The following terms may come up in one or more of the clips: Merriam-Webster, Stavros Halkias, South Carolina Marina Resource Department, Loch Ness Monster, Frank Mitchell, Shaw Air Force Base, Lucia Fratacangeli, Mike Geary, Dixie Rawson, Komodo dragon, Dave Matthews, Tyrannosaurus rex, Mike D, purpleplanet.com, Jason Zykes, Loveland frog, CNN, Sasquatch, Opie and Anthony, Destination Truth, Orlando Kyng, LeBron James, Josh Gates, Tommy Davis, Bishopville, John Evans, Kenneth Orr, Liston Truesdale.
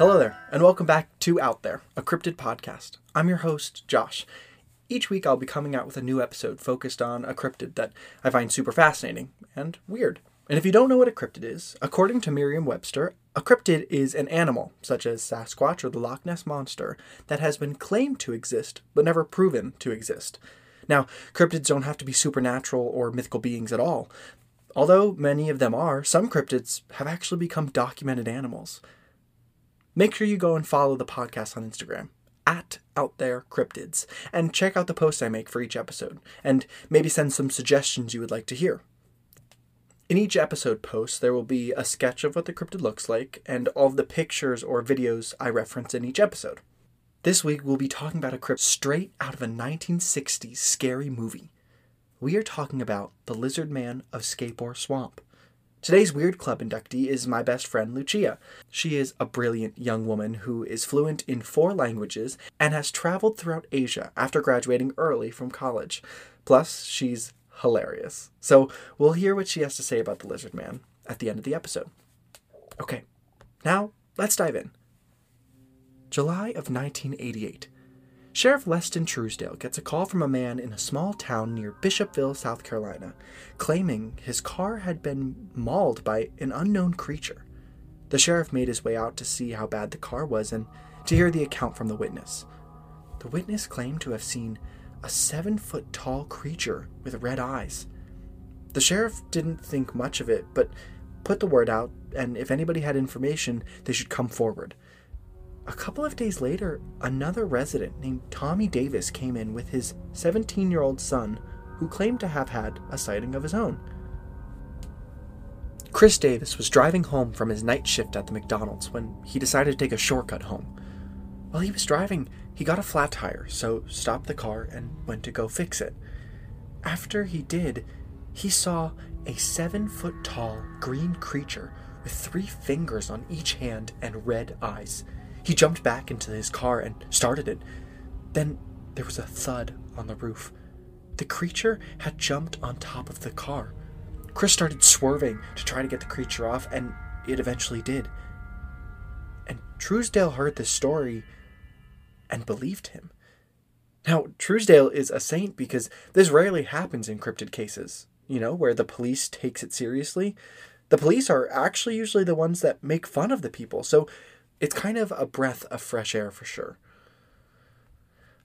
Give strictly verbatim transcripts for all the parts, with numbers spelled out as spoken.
Hello there, and welcome back to Out There, a cryptid podcast. I'm your host, Josh. Each week I'll be coming out with a new episode focused on a cryptid that I find super fascinating and weird. And if you don't know what a cryptid is, according to Merriam-Webster, a cryptid is an animal, such as Sasquatch or the Loch Ness Monster, that has been claimed to exist, but never proven to exist. Now, cryptids don't have to be supernatural or mythical beings at all. Although many of them are, some cryptids have actually become documented animals. Make sure you go and follow the podcast on Instagram, at Out There Cryptids, and check out the posts I make for each episode, and maybe send some suggestions you would like to hear. In each episode post, there will be a sketch of what the cryptid looks like, and all of the pictures or videos I reference in each episode. This week, we'll be talking about a cryptid straight out of a nineteen sixties scary movie. We are talking about the Lizard Man of Scape Ore Swamp. Today's Weird Club inductee is my best friend, Lucia. She is a brilliant young woman who is fluent in four languages and has traveled throughout Asia after graduating early from college. Plus, she's hilarious. So we'll hear what she has to say about the Lizard Man at the end of the episode. Okay, now let's dive in. July of nineteen eighty-eight. Sheriff Liston Truesdale gets a call from a man in a small town near Bishopville, South Carolina, claiming his car had been mauled by an unknown creature. The sheriff made his way out to see how bad the car was and to hear the account from the witness. The witness claimed to have seen a seven-foot-tall creature with red eyes. The sheriff didn't think much of it, but put the word out, and if anybody had information, they should come forward. A couple of days later, another resident named Tommy Davis came in with his seventeen-year-old son, who claimed to have had a sighting of his own. Chris Davis was driving home from his night shift at the McDonald's when he decided to take a shortcut home. While he was driving, he got a flat tire, so stopped the car and went to go fix it. After he did, he saw a seven-foot-tall green creature with three fingers on each hand and red eyes. He jumped back into his car and started it. Then there was a thud on the roof. The creature had jumped on top of the car. Chris started swerving to try to get the creature off, and it eventually did. And Truesdale heard this story and believed him. Now, Truesdale is a saint because this rarely happens in cryptid cases, you know, where the police takes it seriously. The police are actually usually the ones that make fun of the people, so it's kind of a breath of fresh air for sure.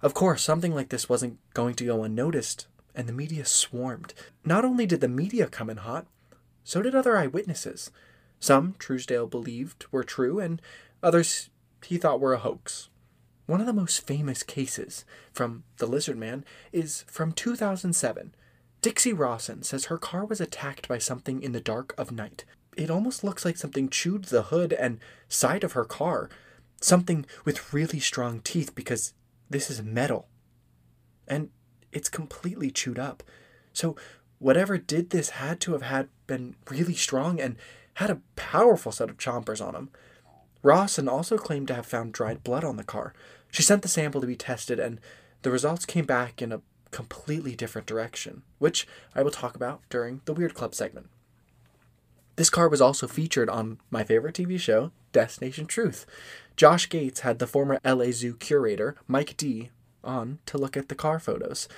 Of course, something like this wasn't going to go unnoticed, and the media swarmed. Not only did the media come in hot, so did other eyewitnesses. Some Truesdale believed were true, and others he thought were a hoax. One of the most famous cases from The Lizard Man is from two thousand seven. Dixie Rawson says her car was attacked by something in the dark of night. It almost looks like something chewed the hood and side of her car. Something with really strong teeth because this is metal. And it's completely chewed up. So whatever did this had to have had been really strong and had a powerful set of chompers on them. Rawson also claimed to have found dried blood on the car. She sent the sample to be tested and the results came back in a completely different direction, which I will talk about during the Weird Club segment. This car was also featured on my favorite T V show, Destination Truth. Josh Gates had the former L A Zoo curator, Mike D, on to look at the car photos.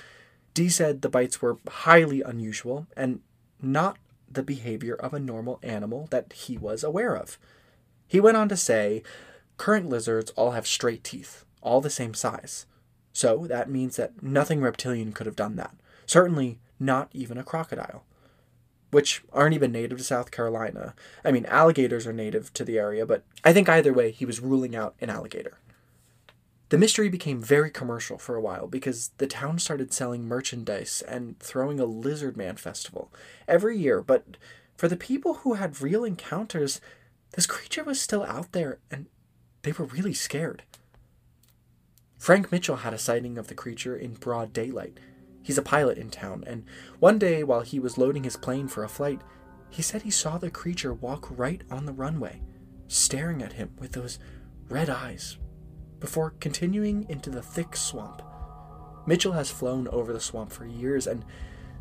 D said the bites were highly unusual and not the behavior of a normal animal that he was aware of. He went on to say, current lizards all have straight teeth, all the same size. So that means that nothing reptilian could have done that. Certainly not even a crocodile, which aren't even native to South Carolina. I mean, alligators are native to the area, but I think either way, he was ruling out an alligator. The mystery became very commercial for a while because the town started selling merchandise and throwing a Lizard Man festival every year, but for the people who had real encounters, this creature was still out there, and they were really scared. Frank Mitchell had a sighting of the creature in broad daylight. He's a pilot in town, and one day while he was loading his plane for a flight, he said he saw the creature walk right on the runway, staring at him with those red eyes, before continuing into the thick swamp. Mitchell has flown over the swamp for years and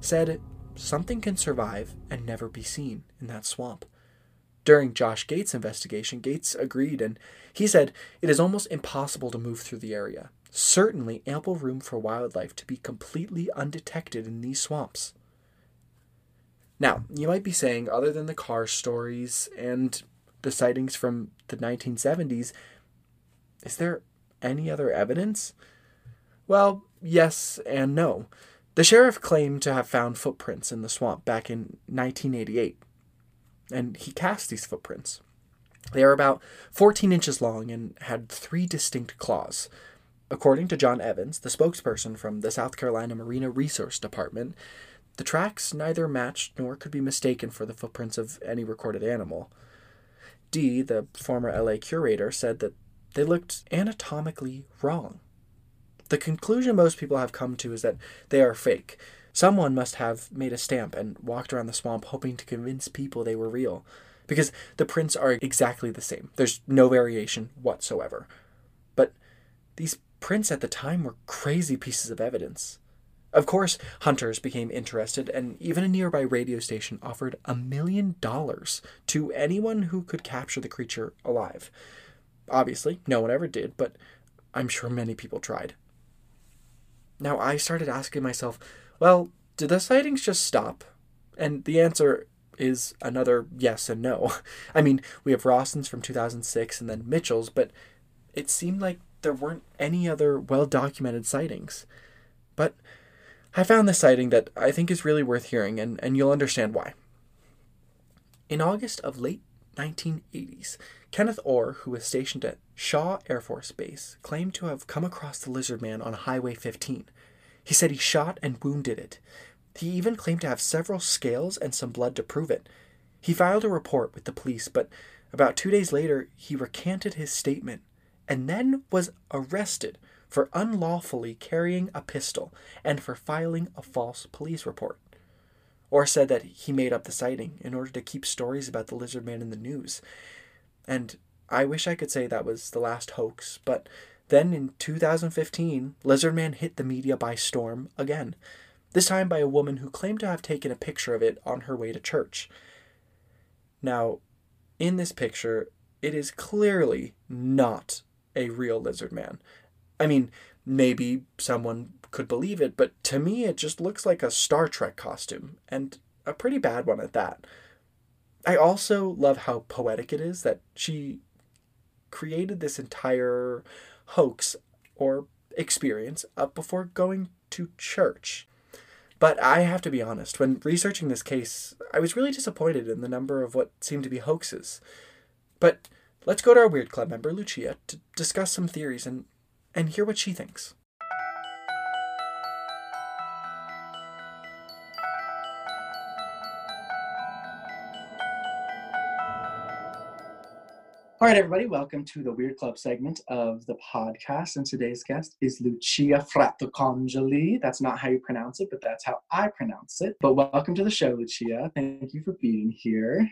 said something can survive and never be seen in that swamp. During Josh Gates' investigation, Gates agreed, and he said, "It is almost impossible to move through the area. Certainly ample room for wildlife to be completely undetected in these swamps." Now, you might be saying, other than the car stories and the sightings from the nineteen seventies, is there any other evidence? Well, yes and no. The sheriff claimed to have found footprints in the swamp back in nineteen eighty-eight. And he cast these footprints. They are about fourteen inches long and had three distinct claws. According to John Evans, the spokesperson from the South Carolina Marina Resource Department, the tracks neither matched nor could be mistaken for the footprints of any recorded animal. D, the former L A curator, said that they looked anatomically wrong. The conclusion most people have come to is that they are fake. Someone must have made a stamp and walked around the swamp hoping to convince people they were real, because the prints are exactly the same. There's no variation whatsoever. But these prints at the time were crazy pieces of evidence. Of course, hunters became interested, and even a nearby radio station offered a million dollars to anyone who could capture the creature alive. Obviously, no one ever did, but I'm sure many people tried. Now, I started asking myself, well, did the sightings just stop? And the answer is another yes and no. I mean, we have Rawson's from two thousand six and then Mitchell's, but it seemed like there weren't any other well-documented sightings. But I found this sighting that I think is really worth hearing, and, and you'll understand why. In August of late nineteen eighties, Kenneth Orr, who was stationed at Shaw Air Force Base, claimed to have come across the lizard man on Highway fifteen. He said he shot and wounded it. He even claimed to have several scales and some blood to prove it. He filed a report with the police, but about two days later, he recanted his statement and then was arrested for unlawfully carrying a pistol and for filing a false police report. Orr said that he made up the sighting in order to keep stories about the lizard man in the news. And I wish I could say that was the last hoax, but then in two thousand fifteen, lizard man hit the media by storm again, this time by a woman who claimed to have taken a picture of it on her way to church. Now, in this picture, it is clearly not a real lizard man. I mean, maybe someone could believe it, but to me it just looks like a Star Trek costume, and a pretty bad one at that. I also love how poetic it is that she created this entire hoax or experience up before going to church. But I have to be honest, when researching this case, I was really disappointed in the number of what seemed to be hoaxes. But let's go to our Weird Club member, Lucia, to discuss some theories and, and hear what she thinks. All right, everybody, welcome to the Weird Club segment of the podcast. And today's guest is Lucia Fratacangeli. That's not how you pronounce it, but that's how I pronounce it. But welcome to the show, Lucia. Thank you for being here.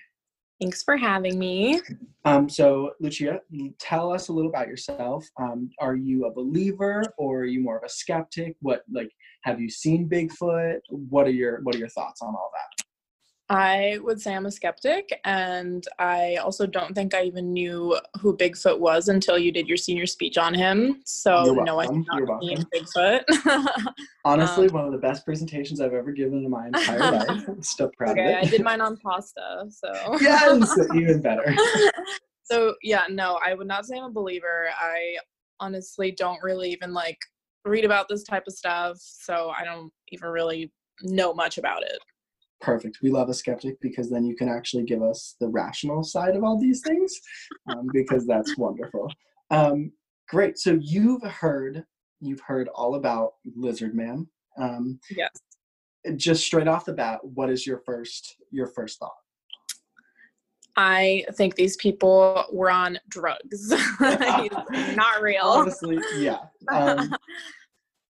Thanks for having me. Um, so, Lucia, tell us a little about yourself. Um, are you a believer or are you more of a skeptic? What, like, have you seen Bigfoot? What are your What are your thoughts on all that? I would say I'm a skeptic, and I also don't think I even knew who Bigfoot was until you did your senior speech on him. So no, I did not mean Bigfoot. Honestly, um, one of the best presentations I've ever given in my entire life. I'm still proud okay, of it. I did mine on pasta, so. Yes, even better. So yeah, no, I would not say I'm a believer. I honestly don't really even like read about this type of stuff, so I don't even really know much about it. Perfect. We love a skeptic because then you can actually give us the rational side of all these things, um, because that's wonderful. Um, great. So you've heard, you've heard all about Lizard Man. Um, yes. Just straight off the bat, what is your first, your first thought? I think these people were on drugs. He's not real. Honestly, yeah. Um,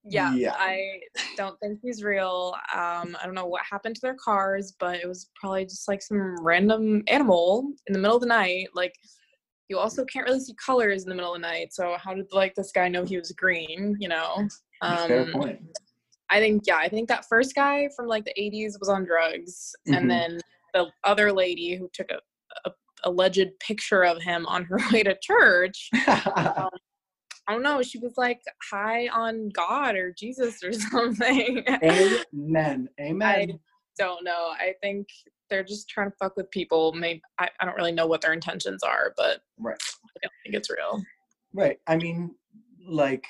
Yeah, yeah, I don't think he's real. Um, I don't know what happened to their cars, but it was probably just like some random animal in the middle of the night. Like, you also can't really see colors in the middle of the night. So how did like this guy know he was green? You know, um, fair point. I think yeah, I think that first guy from like the eighties was on drugs, mm-hmm. and then the other lady who took a, a alleged picture of him on her way to church. um, I don't know. She was like high on God or Jesus or something. Amen. Amen. I don't know. I think they're just trying to fuck with people. Maybe I, I don't really know what their intentions are, but right. I don't think it's real. Right. I mean, like,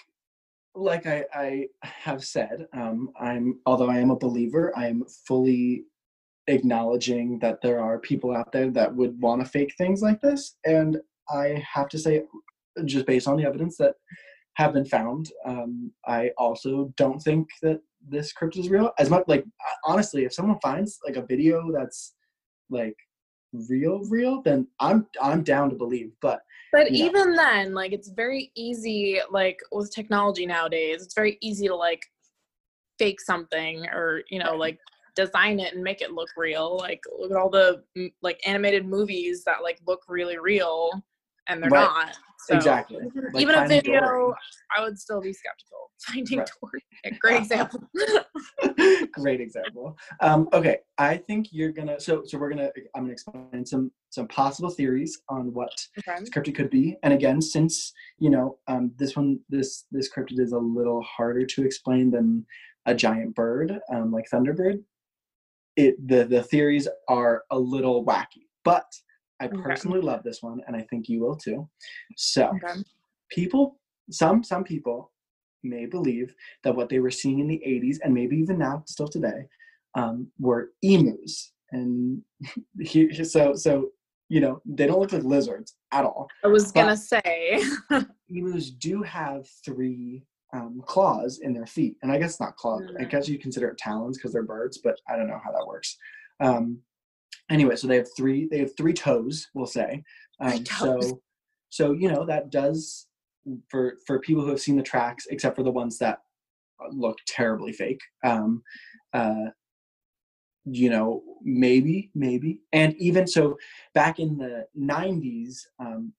like I, I have said, um, I'm, although I am a believer, I am fully acknowledging that there are people out there that would want to fake things like this. And I have to say, just based on the evidence that have been found, um, I also don't think that this crypt is real. As much, like, honestly, if someone finds like a video that's like real, real, then I'm I'm down to believe. But but even know. then, like, it's very easy. Like with technology nowadays, it's very easy to like fake something or you know right. like design it and make it look real. Like look at all the like animated movies that like look really real and they're right. not. So, exactly. Like even a video, Dory. I would still be skeptical. Finding right. Dory. Great example. Great example. Um, okay, I think you're gonna. So, so we're gonna. I'm gonna explain some some possible theories on what okay. cryptid could be. And again, since you know um, this one, this this cryptid is a little harder to explain than a giant bird, um, like Thunderbird. It the the theories are a little wacky, but. I personally okay. love this one, and I think you will too. So, okay. people, some some people may believe that what they were seeing in the eighties, and maybe even now, still today, um, were emus. And he, so, so you know, they don't look like lizards at all. I was gonna say emus do have three um, claws in their feet, and I guess not claws. Mm. I guess you consider it talons because they're birds, but I don't know how that works. Um, Anyway, so they have three. They have three toes, we'll say. Um, toes. So, so you know that does for for people who have seen the tracks, except for the ones that look terribly fake. Um, uh, you know, maybe, maybe, and even so, back in the nineties, um,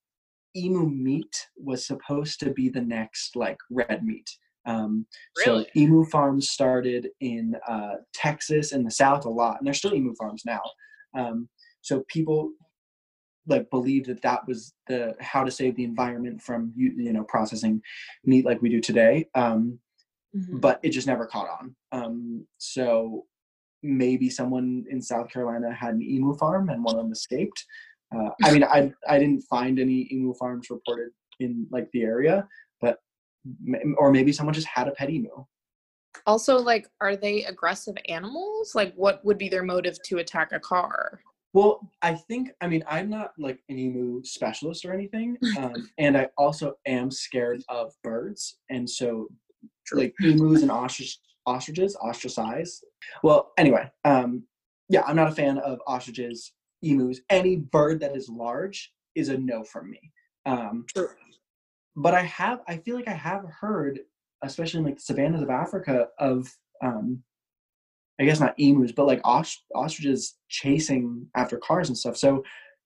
emu meat was supposed to be the next like red meat. Um, really? So emu farms started in uh, Texas and the South a lot, and there's still emu farms now. Um, so people like believed that that was the, how to save the environment from, you, you know, processing meat like we do today. Um, mm-hmm. But it just never caught on. Um, so maybe someone in South Carolina had an emu farm and one of them escaped. Uh, I mean, I, I didn't find any emu farms reported in like the area, but, or maybe someone just had a pet emu. Also, like, are they aggressive animals? Like, what would be their motive to attack a car? Well, I think, I mean, I'm not, like, an emu specialist or anything. Um, and I also am scared of birds. And so, True. like, emus and ostrich, ostriches, ostracize. Well, anyway, um, yeah, I'm not a fan of ostriches, emus. Any bird that is large is a no from me. Um, True. But I have, I feel like I have heard... especially in like the savannas of Africa of, um, I guess not emus, but like ostr- ostriches chasing after cars and stuff. So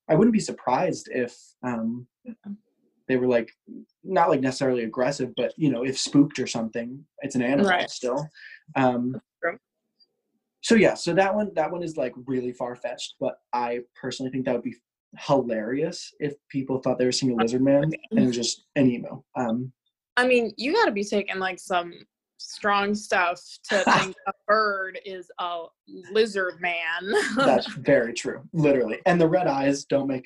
I wouldn't be surprised if um, they were like, not like necessarily aggressive, but you know, if spooked or something, it's an animal right. still. Um, so yeah, so that one, that one is like really far fetched, but I personally think that would be hilarious if people thought they were seeing a lizard man and it was just an emu. Um, I mean, you got to be taking, like, some strong stuff to think a bird is a lizard man. That's very true, literally. And the red eyes don't make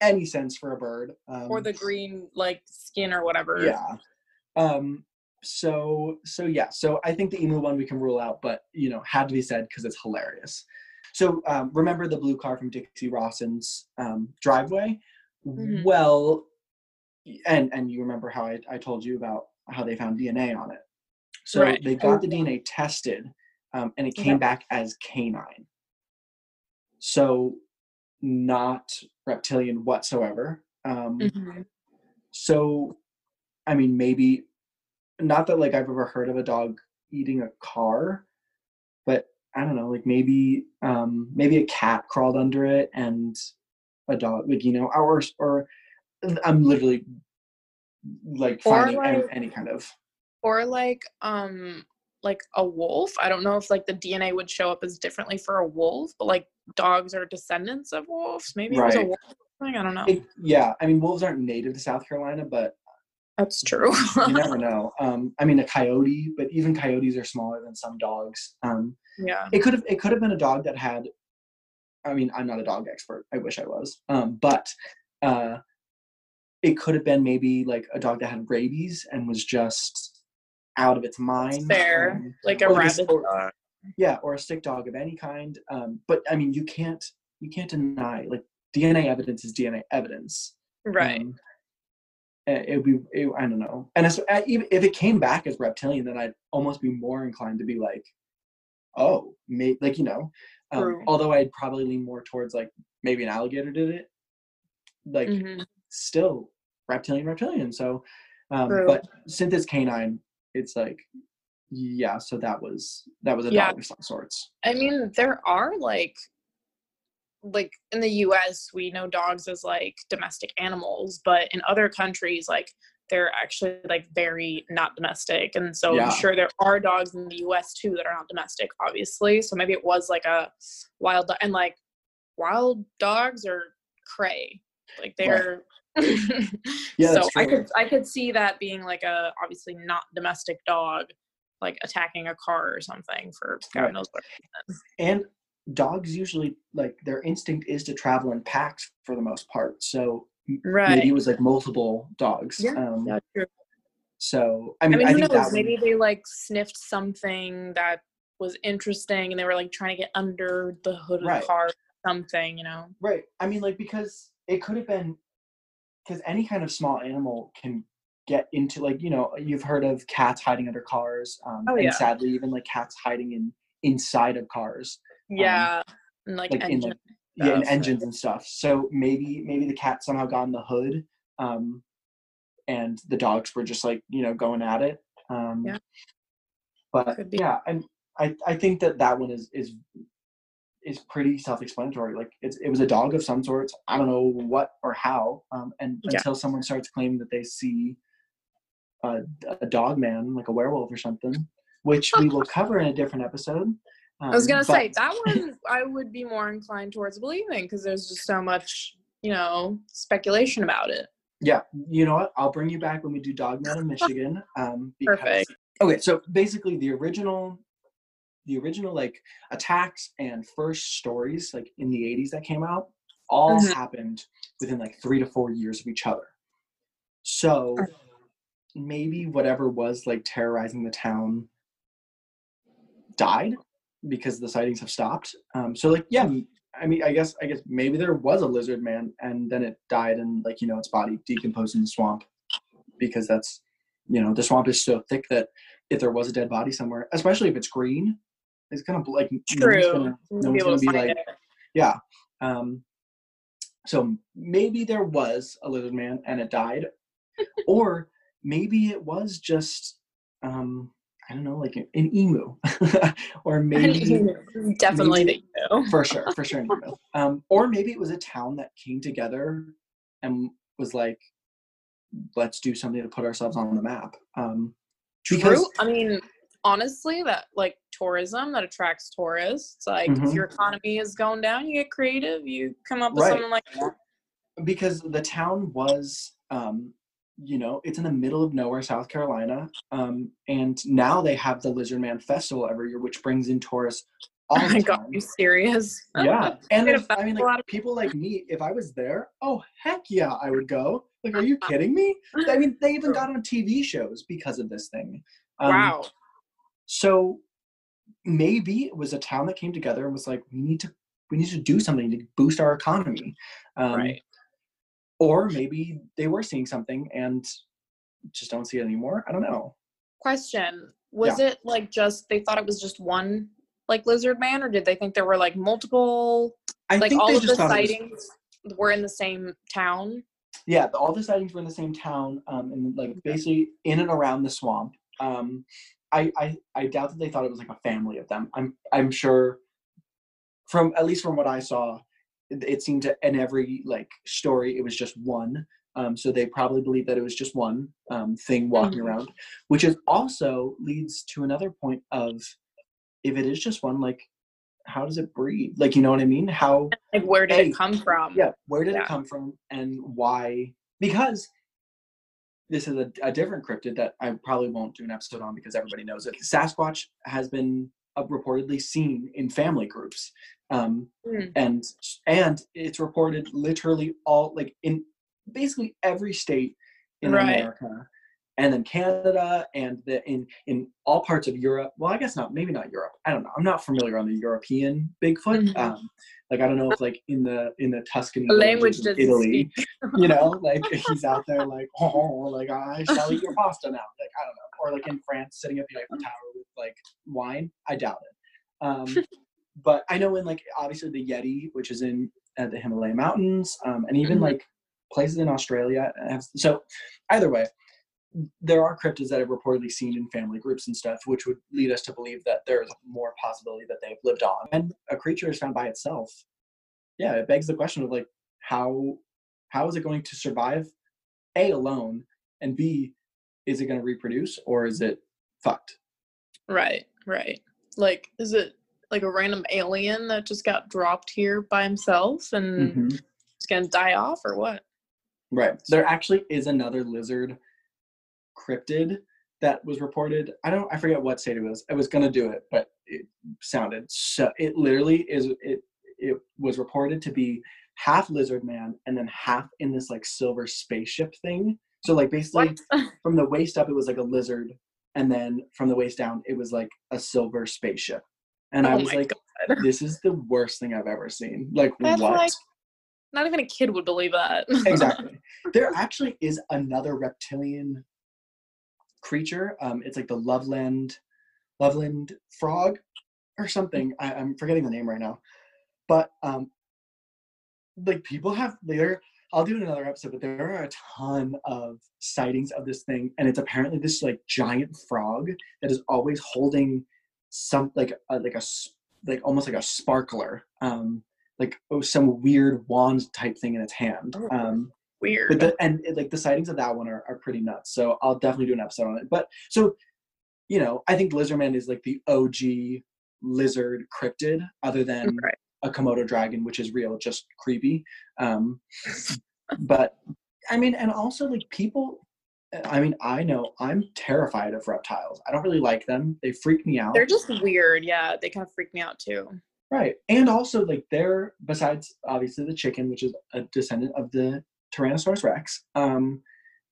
any sense for a bird. Um, or the green, like, skin or whatever. Yeah. Um. So, so, yeah. So I think the emu one we can rule out, but, you know, had to be said because it's hilarious. So um, remember the blue car from Dixie Rawson's um, driveway? Mm-hmm. Well... And and you remember how I, I told you about how they found D N A on it. So right. they got the D N A tested, um, and it came okay. back as canine. So not reptilian whatsoever. Um, mm-hmm. So, I mean, maybe, not that, like, I've ever heard of a dog eating a car, but I don't know, like, maybe um, maybe a cat crawled under it and a dog, like, you know, or... or I'm literally like finding like, any, any kind of or like um like a wolf. I don't know if like the D N A would show up as differently for a wolf, but like dogs are descendants of wolves. Maybe right. it was a wolf Like, I don't know. It, yeah. I mean, wolves aren't native to South Carolina, but. That's true. You never know. Um, I mean, a coyote, but even coyotes are smaller than some dogs. Um, yeah. It could have, it could have been a dog that had, I mean, I'm not a dog expert. I wish I was. Um, but uh, it could have been maybe like a dog that had rabies and was just out of its mind. Fair. Um, like a rabbit dog. Or, yeah. Or a stick dog of any kind. Um, but I mean, you can't, you can't deny, like, D N A evidence is D N A evidence. Right. Um, it would be, it, I don't know. And as, if it came back as reptilian, then I'd almost be more inclined to be like, oh, may, like, you know, um, although I'd probably lean more towards like, maybe an alligator did it. Like, mm-hmm. still reptilian, reptilian. So, um, but Cynthia's canine, it's like, yeah, so that was, that was a yeah. dog of some sorts. I mean, there are like, like in the U S we know dogs as like domestic animals, but in other countries like they're actually like very not domestic, and so yeah. I'm sure there are dogs in the U S too that are not domestic, obviously, so maybe it was like a wild do- and like wild dogs are cray, like they're right. yeah, so I could I could see that being like a obviously not domestic dog like attacking a car or something for God right. knows what reason. And dogs usually, like, their instinct is to travel in packs for the most part. So right. maybe it was, like, multiple dogs. Yeah, um, that's true. So, I mean, I, mean, I who think knows? That maybe one... they, like, sniffed something that was interesting and they were, like, trying to get under the hood right. of the car or something, you know? Right. I mean, like, because it could have been... Because any kind of small animal can get into, like, you know, you've heard of cats hiding under cars. Um, oh, yeah. And sadly, even, like, cats hiding in inside of cars. Yeah, um, and like, like engines, in, like, yeah, and engines and stuff. So maybe maybe the cat somehow got in the hood, um, and the dogs were just like, you know, going at it. Um, yeah. But yeah, and I I think that that one is is is pretty self-explanatory. Like it's it was a dog of some sorts. I don't know what or how. Um, and yeah. until someone starts claiming that they see a, a dog man, like a werewolf or something, which we will cover in a different episode. Um, I was going to say, that one I would be more inclined towards believing because there's just so much, you know, speculation about it. Yeah. You know what? I'll bring you back when we do Dogman in Michigan. Um, because, Perfect. Okay. So basically the original, the original like attacks and first stories like in the eighties that came out all mm-hmm. happened within like three to four years of each other. So maybe whatever was like terrorizing the town died. Because the sightings have stopped. Um, so like, yeah, I mean, I guess, I guess maybe there was a lizard man and then it died and like, you know, its body decomposed in the swamp because that's, you know, the swamp is so thick that if there was a dead body somewhere, especially if it's green, it's going to like, True. no one's gonna, no one's gonna be like, it. yeah. Um, so maybe there was a lizard man and it died, or maybe it was just, um, I don't know, like an, an emu, or maybe definitely maybe, the emu for sure, for sure, an emu. Um, or maybe it was a town that came together and was like, "Let's do something to put ourselves on the map." Um, True. Because, I mean, honestly, that like tourism that attracts tourists. It's like mm-hmm. if your economy is going down, you get creative. You come up with right. something like that. Because the town was. Um, You know, it's in the middle of nowhere, South Carolina, um, and now they have the Lizard Man Festival every year, which brings in tourists all the time. Oh my God, are you serious? Yeah, and if, I mean, like, people like me, if I was there, oh heck yeah, I would go. Like, are you kidding me? I mean, they even got on T V shows because of this thing. Um, wow. So maybe it was a town that came together and was like, we need to, we need to do something to boost our economy. Um, right. Or maybe they were seeing something and just don't see it anymore. I don't know. Question. Was yeah. it like just, they thought it was just one like lizard man, or did they think there were like multiple, I like think all of the sightings was... were in the same town? Yeah. The, all the sightings were in the same town. Um, and like okay. basically in and around the swamp. Um, I, I, I doubt that they thought it was like a family of them. I'm, I'm sure from, at least from what I saw, it seemed to, in every like story, it was just one. Um, so they probably believed that it was just one um, thing walking mm-hmm. around, which is also leads to another point of, if it is just one, like how does it breed? Like, you know what I mean? How, like, where did hey, it come from? Yeah. Where did yeah. it come from and why? Because this is a, a different cryptid that I probably won't do an episode on because everybody knows it. Sasquatch has been uh, reportedly seen in family groups. Um, mm. and, and it's reported literally all, like, in basically every state in right. America, and then Canada, and the, in, in all parts of Europe. Well, I guess not, maybe not Europe. I don't know. I'm not familiar on the European Bigfoot. Mm-hmm. Um, like, I don't know if, like, in the, in the Tuscany language of Italy, you know, like, he's out there like, oh, like, I shall eat your pasta now. Like, I don't know. Or like in France, sitting at the Eiffel Tower with like wine. I doubt it. Um, but I know in, like, obviously the Yeti, which is in uh, the Himalaya mountains, um, and even mm-hmm. like places in Australia. Have, so either way, there are cryptids that are reportedly seen in family groups and stuff, which would lead us to believe that there's more possibility that they've lived on. And a creature is found by itself. Yeah, it begs the question of, like, how how is it going to survive, A, alone, and B, is it going to reproduce, or is it fucked? Right, right. Like, is it like a random alien that just got dropped here by himself and mm-hmm. it's going to die off, or what? Right. There actually is another lizard cryptid that was reported. I don't, I forget what state it was. I was going to do it, but it sounded so, it literally is, it, it was reported to be half lizard man and then half in this, like, silver spaceship thing. So, like, basically from the waist up, it was like a lizard. And then from the waist down, it was like a silver spaceship. And oh I was like, God. This is the worst thing I've ever seen. Like, That's what? Like, not even a kid would believe that. Exactly. There actually is another reptilian creature. Um, it's like the Loveland, Loveland frog or something. I, I'm forgetting the name right now. But, um, like, people have there. I'll do another episode, but there are a ton of sightings of this thing. And it's apparently this, like, giant frog that is always holding some, like, a, like a, like almost like a sparkler, um, like, oh, some weird wand type thing in its hand. Um, Weird. But the, and it, like, the sightings of that one are, are pretty nuts. So I'll definitely do an episode on it. But so, you know, I think Lizardman is, like, the O G lizard cryptid, other than right. a Komodo dragon, which is real, just creepy. Um, but I mean, and also, like, people, I mean, I know I'm terrified of reptiles. I don't really like them. They freak me out. They're just weird. Yeah. They kind of freak me out too. Right. And also, like, they're, besides obviously the chicken, which is a descendant of the Tyrannosaurus rex, um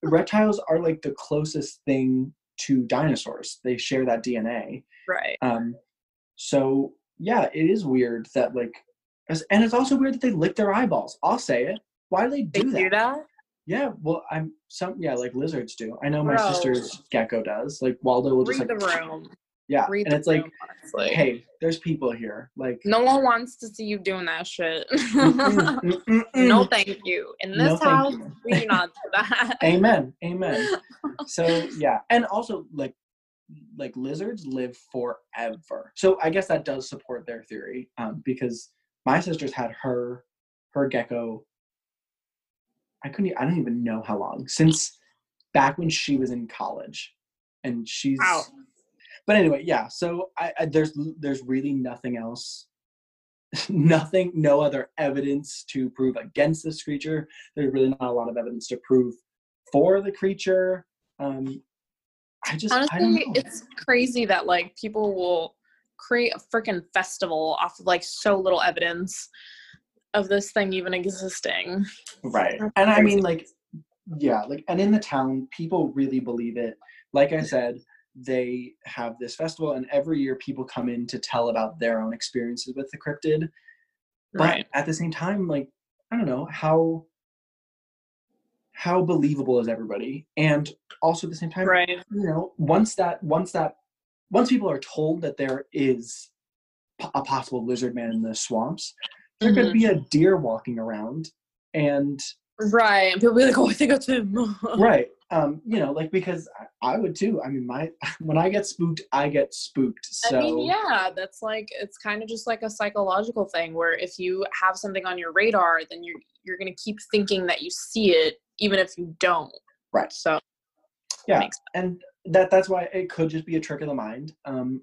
reptiles are, like, the closest thing to dinosaurs. They share that D N A, right? Um so yeah, it is weird that, like, and it's also weird that they lick their eyeballs. I'll say it. Why do they do, they that? do that? Yeah, well, I'm some yeah like lizards do. I know my Bro. sister's gecko does. Like, Waldo will just Read like the room. Yeah, Read and it's like, room, hey, there's people here. Like, no one wants to see you doing that shit. Mm-mm, mm-mm. No, thank you. In this no, house, we do not do that. Amen, amen. So yeah, and also, like, like lizards live forever. So I guess that does support their theory, um, because my sister's had her her gecko. I couldn't. I don't even know how long, since back when she was in college, and she's. Wow. But anyway, yeah, so I, I, there's there's really nothing else, nothing, no other evidence to prove against this creature. There's really not a lot of evidence to prove for the creature. Um, I just, Honestly, I don't know. It's crazy that, like, people will create a freaking festival off of, like, so little evidence of this thing even existing. Right. That's and crazy. I mean, like, yeah, like, and in the town, people really believe it. Like I said, they have this festival, and every year people come in to tell about their own experiences with the cryptid. But right. at the same time, like, I don't know how, how believable is everybody? And also at the same time, right. you know, once that, once that, once people are told that there is a possible lizard man in the swamps, there mm-hmm. could be a deer walking around, and right. and people be like, oh, I think that's him. Right. Um, you know, like, because I, I would too. I mean, my, when I get spooked, I get spooked. So I mean, yeah, that's like, it's kind of just like a psychological thing where if you have something on your radar, then you're, you're going to keep thinking that you see it, even if you don't. Right. So yeah. That and that, that's why it could just be a trick of the mind. Um,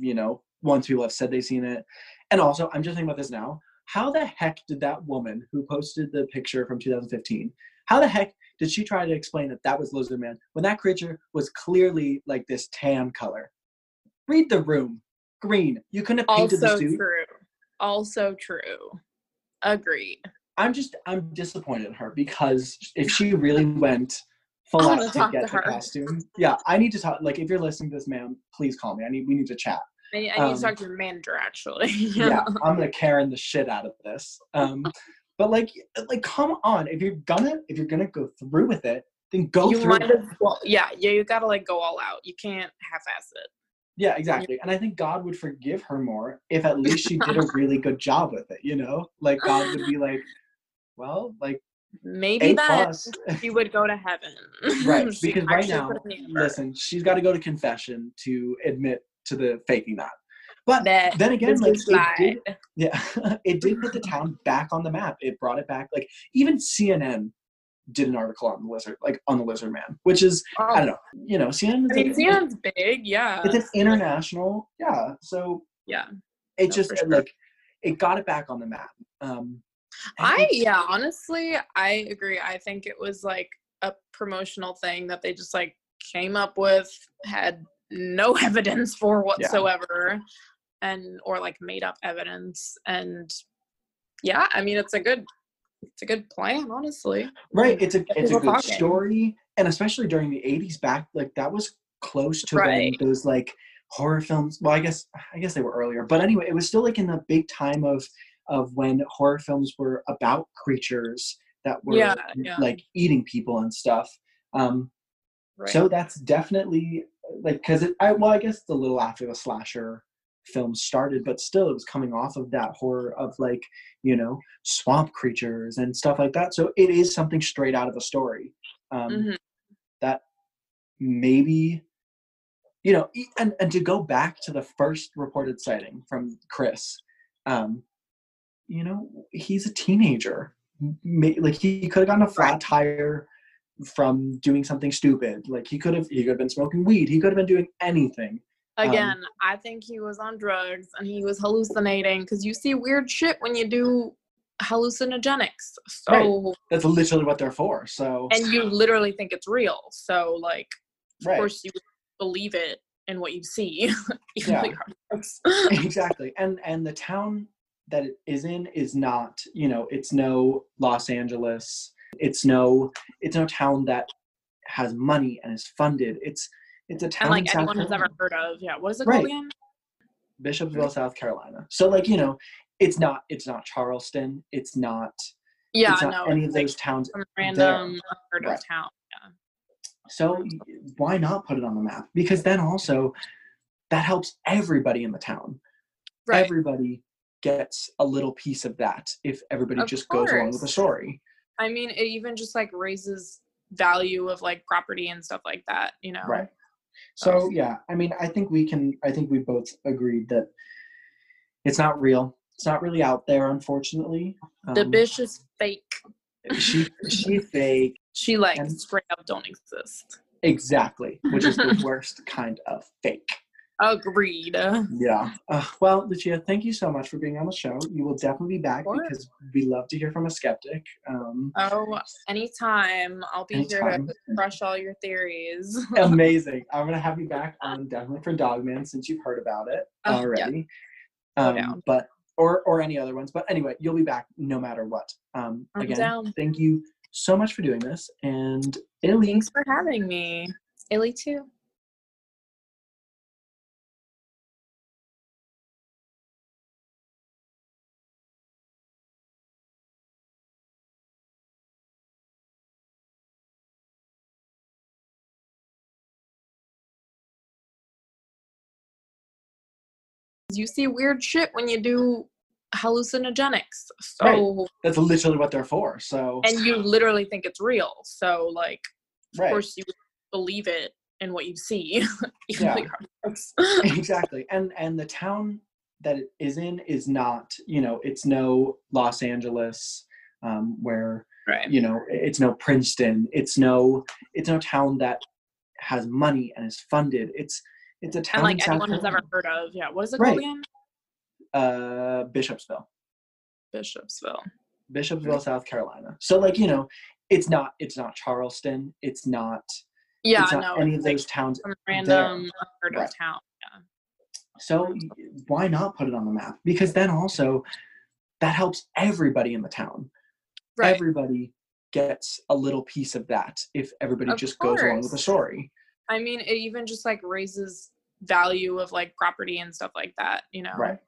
you know, ones people have said they've seen it. And also, I'm just thinking about this now. How the heck did that woman who posted the picture from two thousand fifteen, how the heck did she try to explain that that was lizard man when that creature was clearly like this tan color? Read the room. Green. You couldn't have painted the suit. Also true. Also true. Agreed. I'm just, I'm disappointed in her because if she really went full out to get the costume. Yeah, I need to talk. Like, if you're listening to this, ma'am, please call me. I need, we need to chat. I need, I need um, to talk to your manager, actually. Yeah, I'm gonna Karen the shit out of this. Um, but like, like, come on. If you're gonna, if you're gonna go through with it, then go you through. Might it. Have, well, yeah, yeah, you gotta like go all out. You can't half-ass it. Yeah, exactly. And I think God would forgive her more if at least she did a really good job with it. You know, like God would be like, well, like. Maybe a that plus. She would go to heaven. Right, because right now, listen, she's got to go to confession to admit to the faking that. But that then again, like it did, yeah, it did put the town back on the map. It brought it back. Like even C N N did an article on the lizard, like on the lizard man, which is oh. I don't know. You know, C N N. I mean, a, C N N's like, big, yeah. It's an international, yeah. So yeah, it no, just sure. like it got it back on the map. Um, I, yeah, honestly, I agree. I think it was, like, a promotional thing that they just, like, came up with, had no evidence for whatsoever, yeah. and, or, like, made up evidence, and, yeah, I mean, it's a good, it's a good plan, honestly. Right, it's a, it's a good talking. story, and especially during the eighties back, like, that was close to right. when those, like, horror films, well, I guess, I guess they were earlier, but anyway, it was still, like, in the big time of, of when horror films were about creatures that were yeah, yeah. like eating people and stuff. Um, right. So that's definitely like, cause it, I, well, I guess it's a little after the slasher film started, but still it was coming off of that horror of like, you know, swamp creatures and stuff like that. So it is something straight out of a story um, mm-hmm. that maybe, you know, and, and to go back to the first reported sighting from Chris, um, you know, he's a teenager. Like, he could have gotten a flat tire from doing something stupid. Like, he could have he could have been smoking weed. He could have been doing anything. Again, um, I think he was on drugs and he was hallucinating because you see weird shit when you do hallucinogenics. So right. That's literally what they're for. So and you literally think it's real. So, like, of right. course you believe it in what you see. Even yeah. Exactly. And and the town that it is in is not, you know, it's no Los Angeles. It's no, it's no town that has money and is funded. It's, it's a town. And like anyone has ever heard of. Yeah. What is it called again? Bishopville, South Carolina. So like, you know, it's not, it's not Charleston. It's not, yeah, it's not no, any of like those towns. Some random unheard of town. Yeah. So why not put it on the map? Because then also that helps everybody in the town. Right. Everybody gets a little piece of that if everybody of just course. goes along with the story. I mean, it even just like raises value of like property and stuff like that, you know? Right. So um, yeah, I mean, I think we can, I think we both agreed that it's not real. It's not really out there, unfortunately. Um, the bitch is fake. She, she fake. She like and straight up don't exist. Exactly. Which is the worst kind of fake. Agreed. Yeah. Uh, well, Lucia, thank you so much for being on the show. You will definitely be back because we love to hear from a skeptic. Um, oh, anytime. I'll be anytime. here to crush all your theories. Amazing. I'm going to have you back on definitely for Dogman since you've heard about it oh, already. Yeah. Um, down. But or or any other ones. But anyway, you'll be back no matter what. Um, again, down. Thank you so much for doing this. And Illy. Thanks for having me. Illy too. You see weird shit when you do hallucinogenics. So right. That's literally what they're for. So and you literally think it's real. So like of right. course you believe it in what you see. Yeah. Exactly. And and the town that it is in is not, you know, it's no Los Angeles, um, where right. you know, it's no Princeton. It's no it's no town that has money and is funded. It's It's a town and, like in anyone South has ever heard of. Yeah, what is it called right. again? Uh, Bishopville. Bishopville. Bishopville, South Carolina. So, like, you know, it's not it's not Charleston. It's not. Yeah, it's not no, any it's of like those towns. Some random unheard of right. town. Yeah. So why not put it on the map? Because then also, that helps everybody in the town. Right. Everybody gets a little piece of that if everybody of just course. goes along with the story. I mean, it even just like raises value of like property and stuff like that, you know? Right.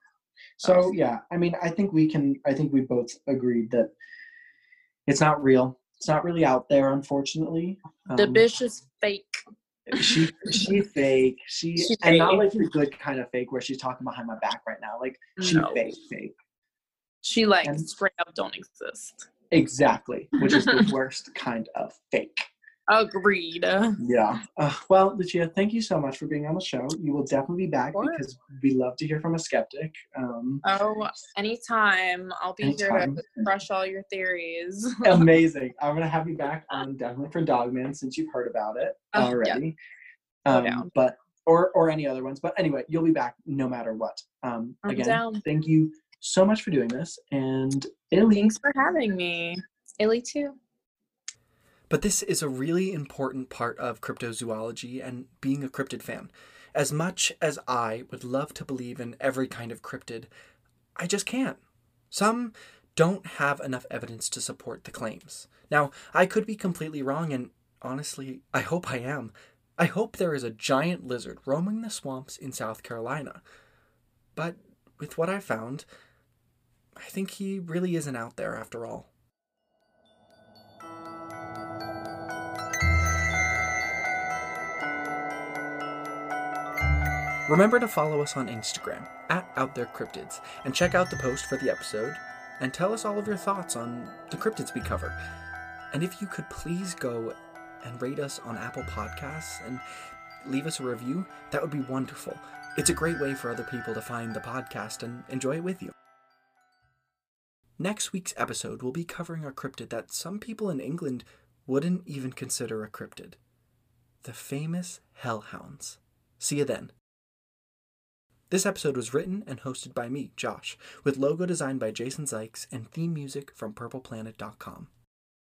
So, yeah, I mean, I think we can, I think we both agreed that it's not real. It's not really out there, unfortunately. Um, the bitch is fake. She, she fake. She, she and fake. Not like the good kind of fake where she's talking behind my back right now. Like, she no. fake, fake. She like and straight up don't exist. Exactly. Which is the worst kind of fake. Agreed. Yeah. Uh, well, Lucia, thank you so much for being on the show. You will definitely be back because we love to hear from a skeptic. Um, oh, anytime. I'll be anytime. here to crush all your theories. Amazing. I'm going to have you back on Definitely for Dogman since you've heard about it uh, already. Yeah. Um, down. But or, or any other ones. But anyway, you'll be back no matter what. Um, again, down. Thank you so much for doing this. And Illy. Thanks for having me. Illy too. But this is a really important part of cryptozoology and being a cryptid fan. As much as I would love to believe in every kind of cryptid, I just can't. Some don't have enough evidence to support the claims. Now, I could be completely wrong, and honestly, I hope I am. I hope there is a giant lizard roaming the swamps in South Carolina. But with what I found, I think he really isn't out there after all. Remember to follow us on Instagram, at Out There Cryptids, and check out the post for the episode, and tell us all of your thoughts on the cryptids we cover. And if you could please go and rate us on Apple Podcasts and leave us a review, that would be wonderful. It's a great way for other people to find the podcast and enjoy it with you. Next week's episode, we'll be covering a cryptid that some people in England wouldn't even consider a cryptid. The famous hellhounds. See you then. This episode was written and hosted by me, Josh, with logo designed by Jason Zykes and theme music from purple planet dot com.